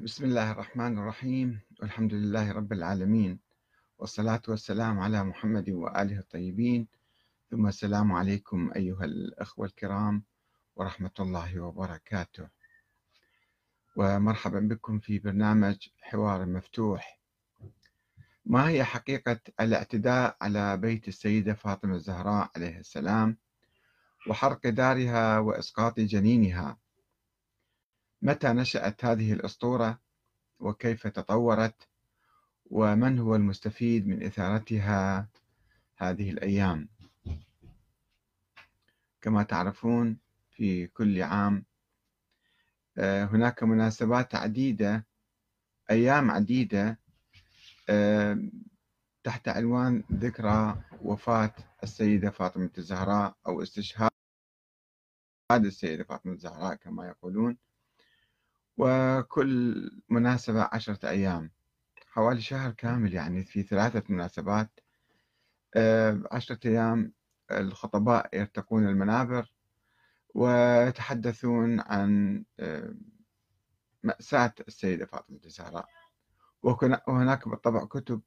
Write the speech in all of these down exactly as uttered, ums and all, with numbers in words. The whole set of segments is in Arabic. بسم الله الرحمن الرحيم، والحمد لله رب العالمين، والصلاة والسلام على محمد وآله الطيبين، ثم السلام عليكم أيها الأخوة الكرام ورحمة الله وبركاته، ومرحبا بكم في برنامج حوار مفتوح. ما هي حقيقة الاعتداء على بيت السيدة فاطمة الزهراء عليه السلام وحرق دارها وإسقاط جنينها؟ متى نشأت هذه الأسطورة وكيف تطورت؟ ومن هو المستفيد من إثارتها هذه الأيام؟ كما تعرفون في كل عام هناك مناسبات عديدة، أيام عديدة تحت عنوان ذكرى وفاة السيدة فاطمة الزهراء أو استشهاد السيدة فاطمة الزهراء كما يقولون، وكل مناسبة عشرة أيام، حوالي شهر كامل، يعني في ثلاثة مناسبات عشرة أيام الخطباء يرتقون المنابر ويتحدثون عن مأساة السيدة فاطمة الزهراء، وهناك بالطبع كتب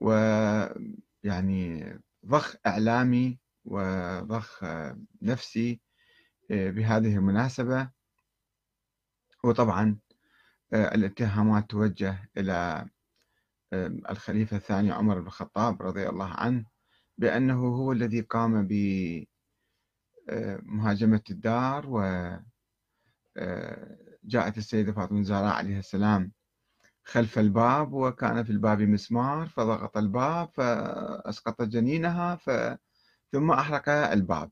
ويعني ضخ إعلامي وضخ نفسي بهذه المناسبة. وطبعا الاتهامات توجه إلى الخليفة الثاني عمر بن الخطاب رضي الله عنه بأنه هو الذي قام بمهاجمة الدار، وجاءت السيدة فاطمة الزهراء عليها السلام خلف الباب وكان في الباب مسمار فضغط الباب فأسقط جنينها ثم أحرق الباب،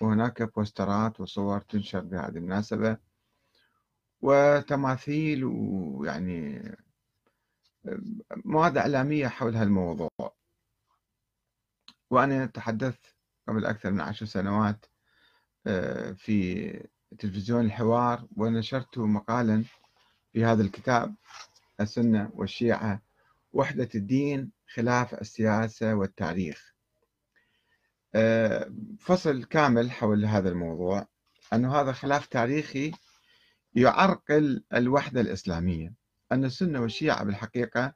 وهناك بوسترات وصور تنشر بهذه المناسبة وتماثيل ويعني مواد إعلامية حول هالموضوع. وأنا تحدثت قبل أكثر من عشر سنوات في تلفزيون الحوار ونشرت مقالا في هذا الكتاب السنة والشيعة وحدة الدين خلاف السياسة والتاريخ، فصل كامل حول هذا الموضوع، أنه هذا خلاف تاريخي يعرقل الوحدة الإسلامية، أن السنة والشيعة بالحقيقة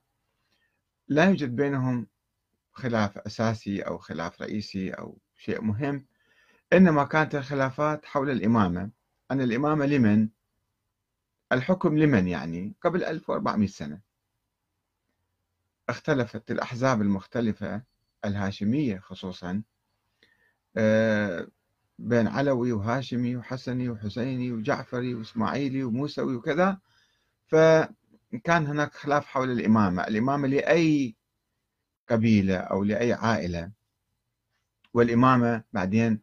لا يوجد بينهم خلاف أساسي أو خلاف رئيسي أو شيء مهم، إنما كانت الخلافات حول الإمامة، أن الإمامة لمن؟ الحكم لمن؟ يعني قبل ألف وأربعمئة سنة اختلفت الأحزاب المختلفة الهاشمية خصوصا بين علوي وهاشمي وحسني وحسيني وجعفري وإسماعيلي وموسوي وكذا، فكان هناك خلاف حول الإمامة، الإمامة لأي قبيلة أو لأي عائلة، والإمامة بعدين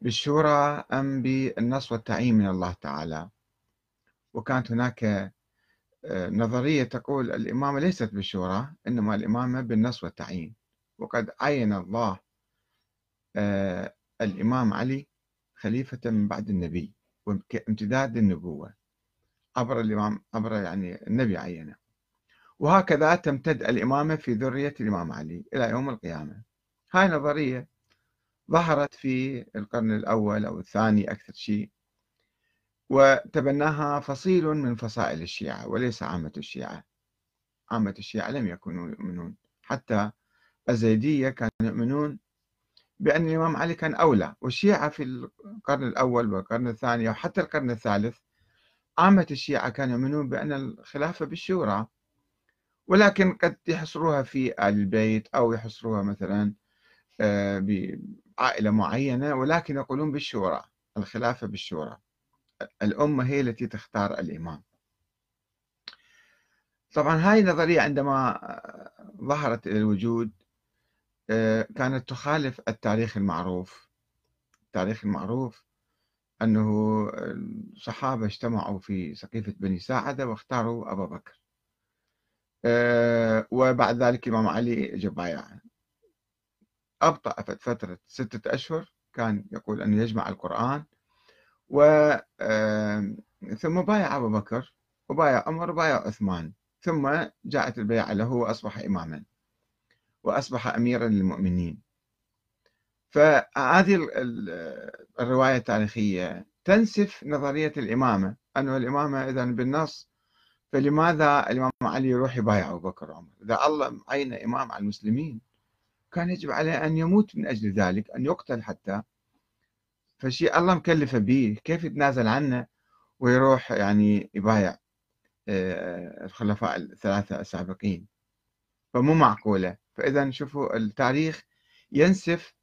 بالشورى أم بالنص والتعيين من الله تعالى. وكانت هناك نظرية تقول الإمامة ليست بالشورى، إنما الإمامة بالنص والتعيين، وقد عين الله الإمام علي خليفة من بعد النبي وامتداد للنبوة عبر الإمام، عبر يعني النبي عينه، وهكذا تمتد الإمامة في ذرية الإمام علي إلى يوم القيامة. هاي نظرية ظهرت في القرن الأول أو الثاني أكثر شيء، وتبناها فصيل من فصائل الشيعة وليس عامة الشيعة. عامة الشيعة لم يكونوا يؤمنون، حتى الزيدية كانوا يؤمنون بأن الإمام علي كان أولى، والشيعة في القرن الأول والقرن الثاني وحتى القرن الثالث عامة الشيعة كانوا يؤمنون بأن الخلافة بالشورى، ولكن قد يحصروها في آل البيت أو يحصروها مثلا بعائلة معينة، ولكن يقولون بالشورى، الخلافة بالشورى، الأمة هي التي تختار الإمام. طبعا هاي النظرية عندما ظهرت إلى الوجود كانت تخالف التاريخ المعروف. التاريخ المعروف أنه الصحابة اجتمعوا في سقيفة بني ساعدة واختاروا أبو بكر، وبعد ذلك الإمام علي جاء بايعه، أبطأ فترة ستة أشهر، كان يقول أنه يجمع القرآن، و ثم بايع أبو بكر وبايع عمر وبايع عثمان، ثم جاءت البيعة له وأصبح إماما وأصبح أميرا للمؤمنين. فهذه الرواية التاريخية تنسف نظرية الإمامة، أن الإمامة إذن بالنص فلماذا الإمام علي يروح يبايع أبو بكر وعمر؟ إذا الله عين إمام على المسلمين كان يجب عليه أن يموت من أجل ذلك، أن يقتل حتى، فشيء الله مكلفه به، كيف يتنازل عنه ويروح يعني يبايع الخلفاء الثلاثة السابقين؟ فمو معقولة. فإذا شوفوا التاريخ ينسف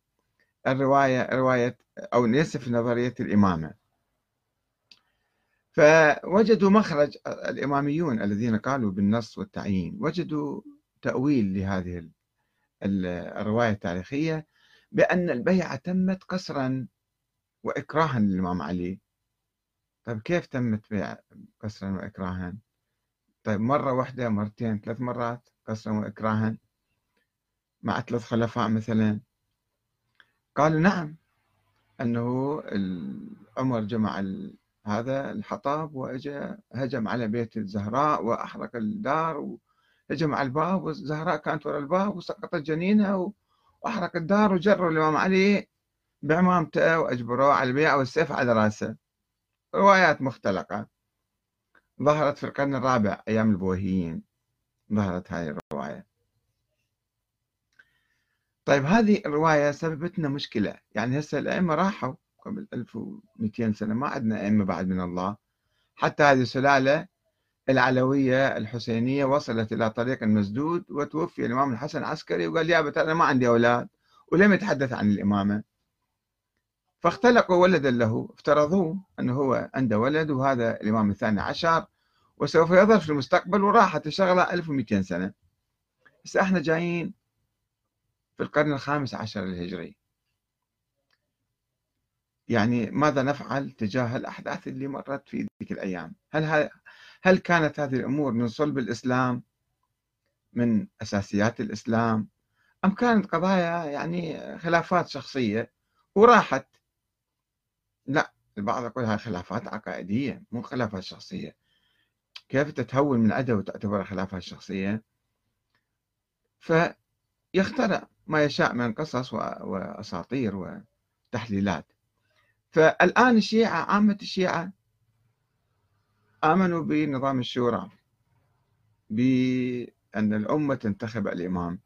الرواية رواية أو ينسف نظرية الإمامة. فوجدوا مخرج الإماميون الذين قالوا بالنص والتعيين، وجدوا تأويل لهذه الرواية التاريخية بأن البيعة تمت قسرا وإكراها للإمام علي. طيب كيف تمت بيعة قسرا وإكراها؟ طيب مرة واحدة، مرتين، ثلاث مرات قسرا وإكراها مع ثلاث خلفاء مثلا؟ قالوا نعم، أنه عمر جمع هذا الحطاب وأجا هجم على بيت الزهراء وأحرق الدار وهجم على الباب، والزهراء كانت وراء الباب وسقطت جنينها وأحرق الدار، وجروا الإمام علي بعمامته وأجبروه على البيعة والسيف على رأسه. روايات مختلقة ظهرت في القرن الرابع أيام البويهيين، ظهرت هذه الرواية. طيب هذه الرواية سببت لنا مشكلة، يعني هسه الأئمة راحوا قبل ألف ومئتين سنة، ما عندنا أئمة بعد من الله، حتى هذه السلالة العلوية الحسينية وصلت إلى طريق مسدود، وتوفي الإمام الحسن العسكري وقال يا بت أنا ما عندي أولاد، ولم يتحدث عن الإمامة، فاختلقوا ولدا له، افترضوه أنه هو عنده ولد وهذا الإمام الثاني عشر وسوف يظهر في المستقبل، وراحت الشغلة ألف ومئتين سنة. بس احنا جايين في القرن الخامس عشر الهجري، يعني ماذا نفعل تجاه الأحداث اللي مرت في ذيك الأيام؟ هل هل كانت هذه الأمور من صلب الإسلام، من أساسيات الإسلام، أم كانت قضايا يعني خلافات شخصية وراحت؟ لا، البعض يقول هاي خلافات عقائدية مو خلافات شخصية، كيف تتهون من عدو وتعتبرها خلافات شخصية؟ فيخترع ما يشاء من قصص وأساطير وتحليلات. فالآن الشيعة، عامة الشيعة آمنوا بنظام الشورى، بأن الأمة تنتخب الإمام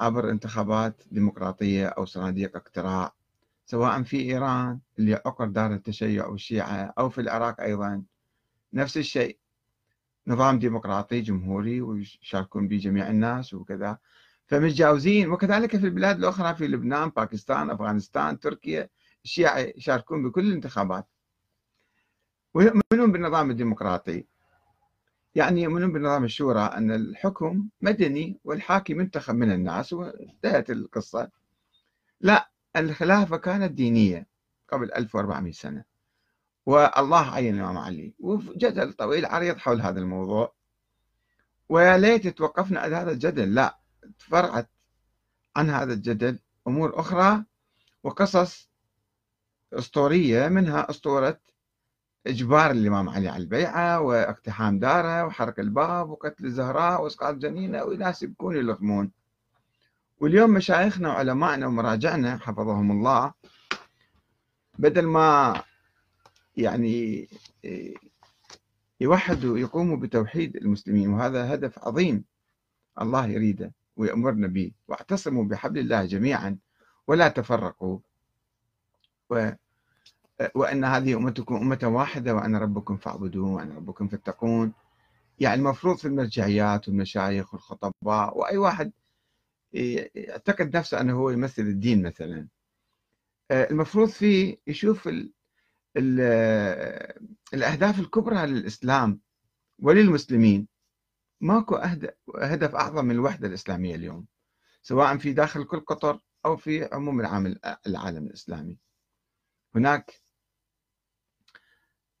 عبر انتخابات ديمقراطية أو صناديق اقتراع، سواء في إيران اللي عقد دار التشيع والشيعة، أو في العراق أيضا نفس الشيء، نظام ديمقراطي جمهوري ويشاركون به جميع الناس وكذا، فمتجاوزين. وكذلك في البلاد الأخرى، في لبنان، باكستان، أفغانستان، تركيا، الشيعة يشاركون بكل الانتخابات ويؤمنون بالنظام الديمقراطي، يعني يؤمنون بالنظام الشورى، أن الحكم مدني والحاكم انتخب من الناس وانتهت القصة. لا، الخلافة كانت دينية قبل ألف وأربعمئة سنة، والله عين الإمام علي، وجدل طويل عريض حول هذا الموضوع، ويا ليت توقفنا عن هذا الجدل. لا، تفرعت عن هذا الجدل أمور أخرى وقصص أسطورية، منها أسطورة إجبار الإمام علي على البيعة واقتحام داره وحرق الباب وقتل الزهراء وإسقاط جنينه، وناس يبكون يلطمون. واليوم مشايخنا وعلمائنا ومراجعنا حفظهم الله، بدل ما يعني يوحدوا يقوموا بتوحيد المسلمين، وهذا هدف عظيم الله يريده ويأمرنا به، واعتصموا بحبل الله جميعا ولا تفرقوا، وأن هذه أمتكم أمة واحدة وأنا ربكم فاعبدون وأنا ربكم فاتقون. يعني المفروض في المرجعيات والمشايخ والخطباء وأي واحد يعتقد نفسه أنه هو يمثل الدين مثلا، المفروض فيه يشوف ال ال الأهداف الكبرى للإسلام وللمسلمين. ماكو هدف أعظم من الوحدة الإسلامية اليوم، سواء في داخل كل قطر أو في عموم العالم الإسلامي. هناك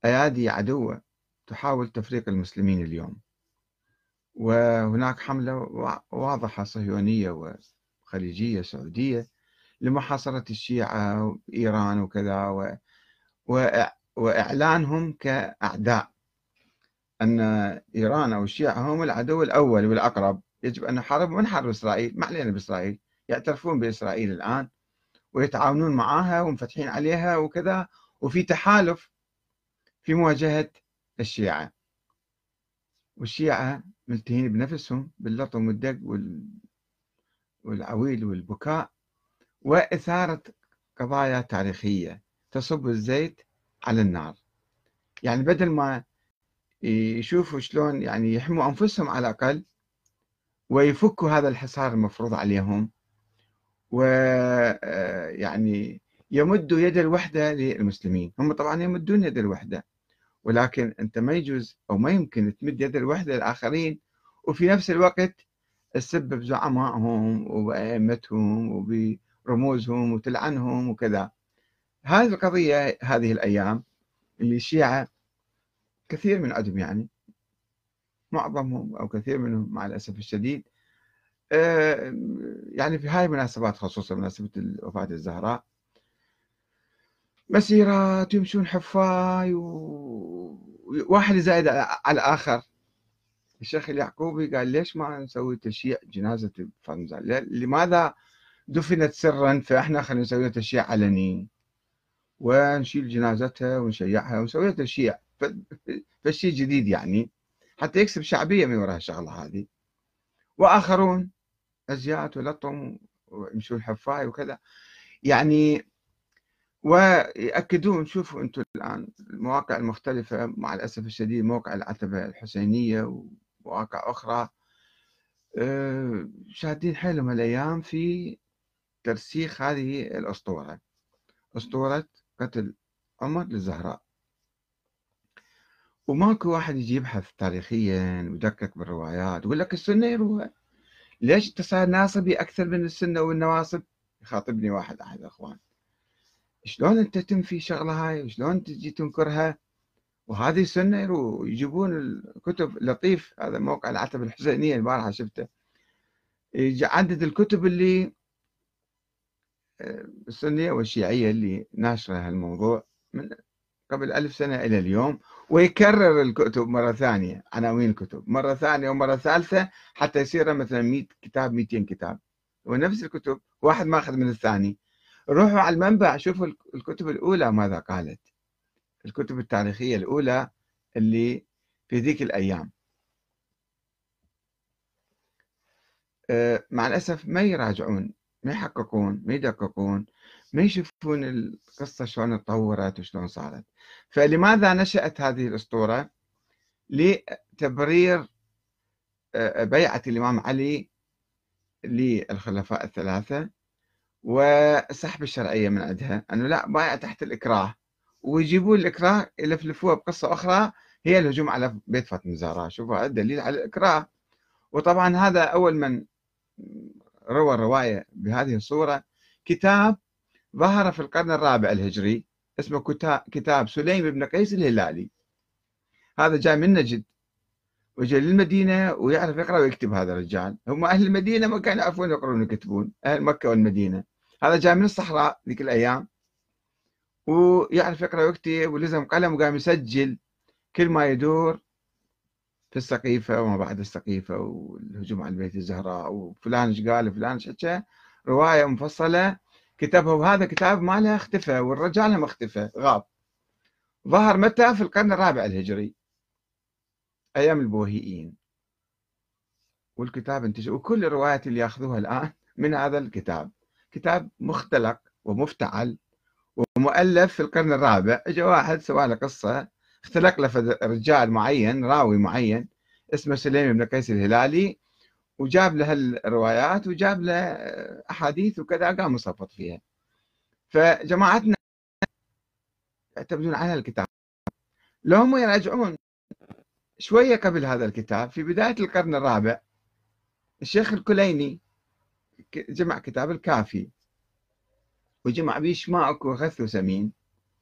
أيادي عدوة تحاول تفريق المسلمين اليوم، وهناك حملة واضحة صهيونية وخليجية سعودية لمحاصرة الشيعة وإيران وكذا، و... وإعلانهم كأعداء، أن إيران أو الشيعة هم العدو الأول والأقرب، يجب أن نحاربهم ونحارب إسرائيل، ما علينا بإسرائيل، يعترفون بإسرائيل الآن ويتعاونون معاها ومفتحين عليها وكذا، وفي تحالف في مواجهة الشيعة. والشيعة ملتهين بنفسهم باللطم والدق والعويل والبكاء وإثارة قضايا تاريخية تصب الزيت على النار. يعني بدل ما يشوفوا شلون يعني يحموا أنفسهم على الأقل ويفكوا هذا الحصار المفروض عليهم، ويعني يمدوا يد الوحدة للمسلمين. هم طبعا يمدون يد الوحدة، ولكن أنت ما يجوز أو ما يمكن تمد يد الوحدة للآخرين وفي نفس الوقت تسبب زعمائهم وبأئمتهم وبرموزهم وتلعنهم وكذا. هذه القضية هذه الأيام اللي الشيعة كثير من عدم يعني معظمهم أو كثير منهم مع الأسف الشديد يعني في هاي المناسبات، خصوصا مناسبة وفاة الزهراء، مسيرات يمشون حفاي وواحد زائد على الآخر. الشيخ اليعقوبي قال ليش ما نسوي تشييع جنازة فاطمة الزهراء؟ لماذا دفنت سرا فإحنا خلينا نسوي تشييع علني ونشيل جنازتها ونشيعها ونسوي تشييع فشي جديد يعني حتى يكسب شعبية من وراء الشغلة هذه. وآخرون أزياء ولطم ويمشون حفاي وكذا يعني، ويأكدون. شوفوا أنتم الآن المواقع المختلفة مع الأسف الشديد، موقع العتبة الحسينية ومواقع أخرى، شاهدين حيلهم الأيام في ترسيخ هذه الأسطورة، أسطورة قتل عمر للزهراء. وماكو واحد يجي يبحث تاريخيا ويدقق بالروايات ويقول لك السنة يروى. ليش أنت صار ناصبي أكثر من السنة والنواصب؟ يخاطبني واحد أحد الأخوان، شلون انت تنفي شغله هاي وشلون تجي تنكرها وهذه سنه؟ ويجيبون الكتب. لطيف هذا موقع العتبه الحسينيه البارحه شفته، عدد الكتب اللي السنيه والشيعيه اللي ناشره هالموضوع من قبل ألف سنه الى اليوم، ويكرر الكتب مره ثانيه، عناوين الكتب مره ثانيه ومره ثالثه حتى يصير مثلا مئة كتاب مئتين كتاب، ونفس الكتب واحد ما اخذ من الثاني. روحوا على المنبع شوفوا الكتب الأولى ماذا قالت، الكتب التاريخية الأولى اللي في ذيك الأيام. مع الأسف ما يراجعون، ما يحققون، ما يدققون، ما يشوفون القصة شلون اتطورت وشلون صارت. فلماذا نشأت هذه الأسطورة؟ لتبرير بيعة الإمام علي للخلفاء الثلاثة وسحب الشرعية من عندها، أنه لا بايع تحت الإكراه، ويجيبون الإكراه يلفلفوها بقصة أخرى هي الهجوم على بيت فاطمة الزهراء. شوفوا هذا الدليل على الإكراه. وطبعا هذا أول من روى الرواية بهذه الصورة كتاب ظهر في القرن الرابع الهجري اسمه كتاب سليم بن قيس الهلالي. هذا جاي من نجد وجاي للمدينة ويعرف يقرأ ويكتب. هذا الرجال هم أهل المدينة ما كانوا يعرفون يقرأون ويكتبون، أهل مكة والمدينة. هذا جاء من الصحراء ذيك الأيام ويعرف يقرأ ويكتب، ولزم قلم وقام يسجل كل ما يدور في السقيفة وما بعد السقيفة والهجوم على بيت الزهراء وفلان ايش قال وفلان ايش حكى، رواية مفصلة كتبها. وهذا كتاب ماله اختفى، والرجال هم اختفى غاب. ظهر متى؟ في القرن الرابع الهجري أيام البويهيين، والكتاب انتشر، وكل الروايات اللي ياخذوها الآن من هذا الكتاب. كتاب مختلق ومفتعل ومؤلف في القرن الرابع، اجى واحد سوى له قصه، اختلق له رجال معين، راوي معين اسمه سليم بن قيس الهلالي، وجاب له الروايات وجاب له احاديث وكذا، قام مصفط فيها. فجماعتنا يعتمدون على الكتاب، لو هم يراجعون شويه قبل هذا الكتاب في بدايه القرن الرابع الشيخ الكليني جمع كتاب الكافي وجمع به شماك وغث وسمين،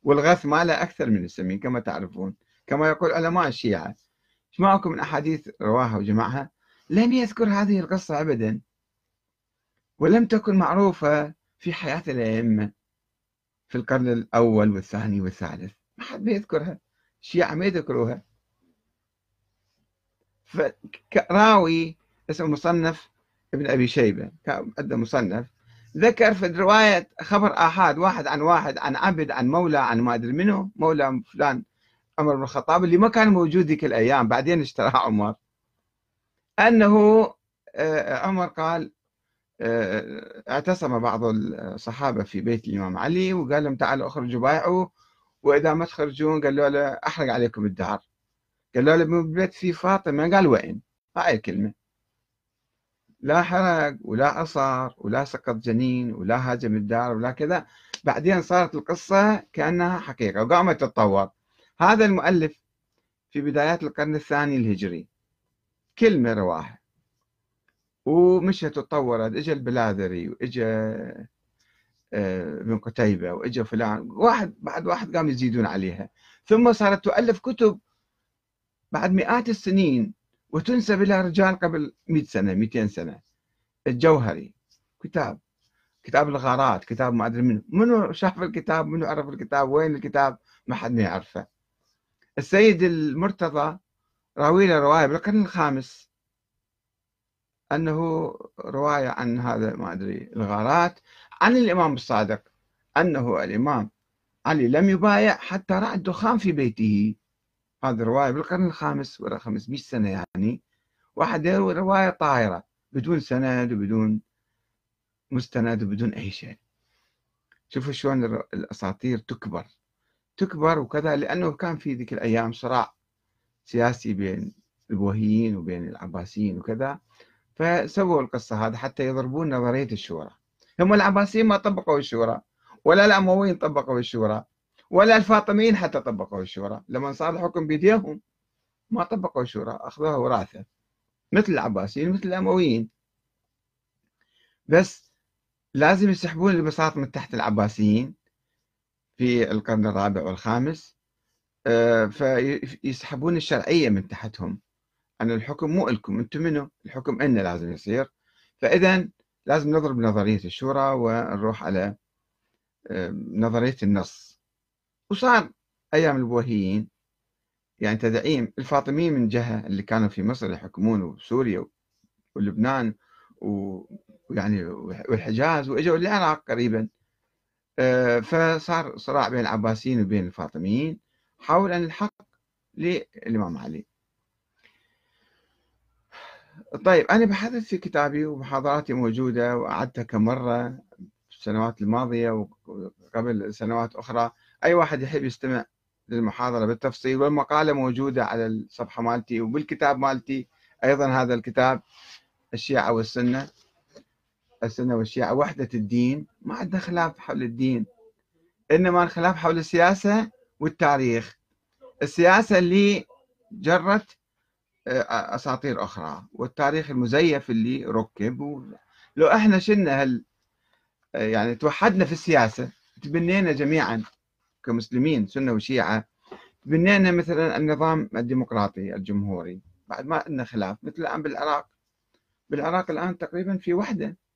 والغث ماله أكثر من السمين كما تعرفون، كما يقول علماء الشيعة. شماك من أحاديث رواها وجمعها لم يذكر هذه القصة أبدا، ولم تكن معروفة في حياة الأئمة في القرن الأول والثاني والثالث، ما حد بيذكرها، الشيعة ما يذكروها. فراوي اسمه مصنف ابن أبي شيبة كان عنده مصنف، ذكر في رواية خبر آحاد واحد عن واحد عن عبد عن مولى عن ما أدري منه، مولى فلان عمر بن الخطاب اللي ما كان موجود ذيك الأيام، بعدين اشتراه عمر، أنه عمر قال اعتصم بعض الصحابة في بيت الإمام علي وقال لهم تعالوا اخرجوا بايعوا، وإذا ما تخرجون قالوا له أحرق عليكم الدار. قالوا له بالبيت في فاطمة، قال وين؟ هاي الكلمة، لا حرق ولا عصر ولا سقط جنين ولا هاجم الدار ولا كذا. بعدين صارت القصة كأنها حقيقة وقامت تتطور. هذا المؤلف في بدايات القرن الثاني الهجري كلمة رواها ومشيت تطورت، اجى البلاذري واجا من قتيبة واجا فلان، واحد بعد واحد قام يزيدون عليها، ثم صارت تؤلف كتب بعد مئات السنين وتنسب إلى رجال قبل مئة سنة مئتين سنة. الجوهري كتاب كتاب الغارات، كتاب ما أدري منه، منو شاف الكتاب، منو عرف الكتاب، وين الكتاب، ما حد يعرفه. السيد المرتضى راوي له رواية بالقرن الخامس أنه رواية عن هذا ما أدري الغارات عن الإمام الصادق أنه الإمام علي لم يبايع حتى رأى الدخان في بيته. هذه رواية بالقرن الخامس ولا خمسمئة سنة يعني، واحد يروي رواية طاهرة بدون سند وبدون مستند وبدون أي شيء. شوفوا شلون الأساطير تكبر تكبر وكذا، لأنه كان في ذيك الأيام صراع سياسي بين البويهيين وبين العباسيين وكذا، فسووا القصة هذا حتى يضربون نظرية الشورى. هم العباسيين ما طبقوا الشورى، ولا الأمويين طبقوا الشورى، ولا الفاطميين حتى طبقوا الشورى. لما صار الحكم بيديهم ما طبقوا الشورى، أخذوها وراثة مثل العباسيين مثل الأمويين، بس لازم يسحبون البساط من تحت العباسيين في القرن الرابع والخامس، فيسحبون الشرعية من تحتهم، أن الحكم مو إلكم أنتم منه، الحكم إلنا لازم يصير. فإذا لازم نضرب نظرية الشورى ونروح على نظرية النص. وصار أيام البويهيين يعني تدعيم الفاطميين من جهة اللي كانوا في مصر يحكمون وسوريا ولبنان ويعني والحجاز، وإجوا العراق قريبا، فصار صراع بين العباسيين وبين الفاطميين حول أن الحق للإمام علي. طيب أنا بحثت في كتابي ومحاضراتي موجودة وأعدتها كم مرة في السنوات الماضية وقبل سنوات أخرى. أي واحد يحب يستمع للمحاضرة بالتفصيل، والمقالة موجودة على الصفحة مالتي وبالكتاب مالتي أيضا. هذا الكتاب الشيعة والسنة، السنة والشيعة وحدة الدين، ما عندنا خلاف حول الدين، إنما الخلاف حول السياسة والتاريخ. السياسة اللي جرت أساطير أخرى، والتاريخ المزيف اللي ركب. لو إحنا شلنا هال يعني توحدنا في السياسة، تبنينا جميعا كمسلمين سنة وشيعة، تبنينا مثلا النظام الديمقراطي الجمهوري، بعد ما عندنا خلاف. مثل الآن بالعراق، بالعراق الآن تقريبا في وحدة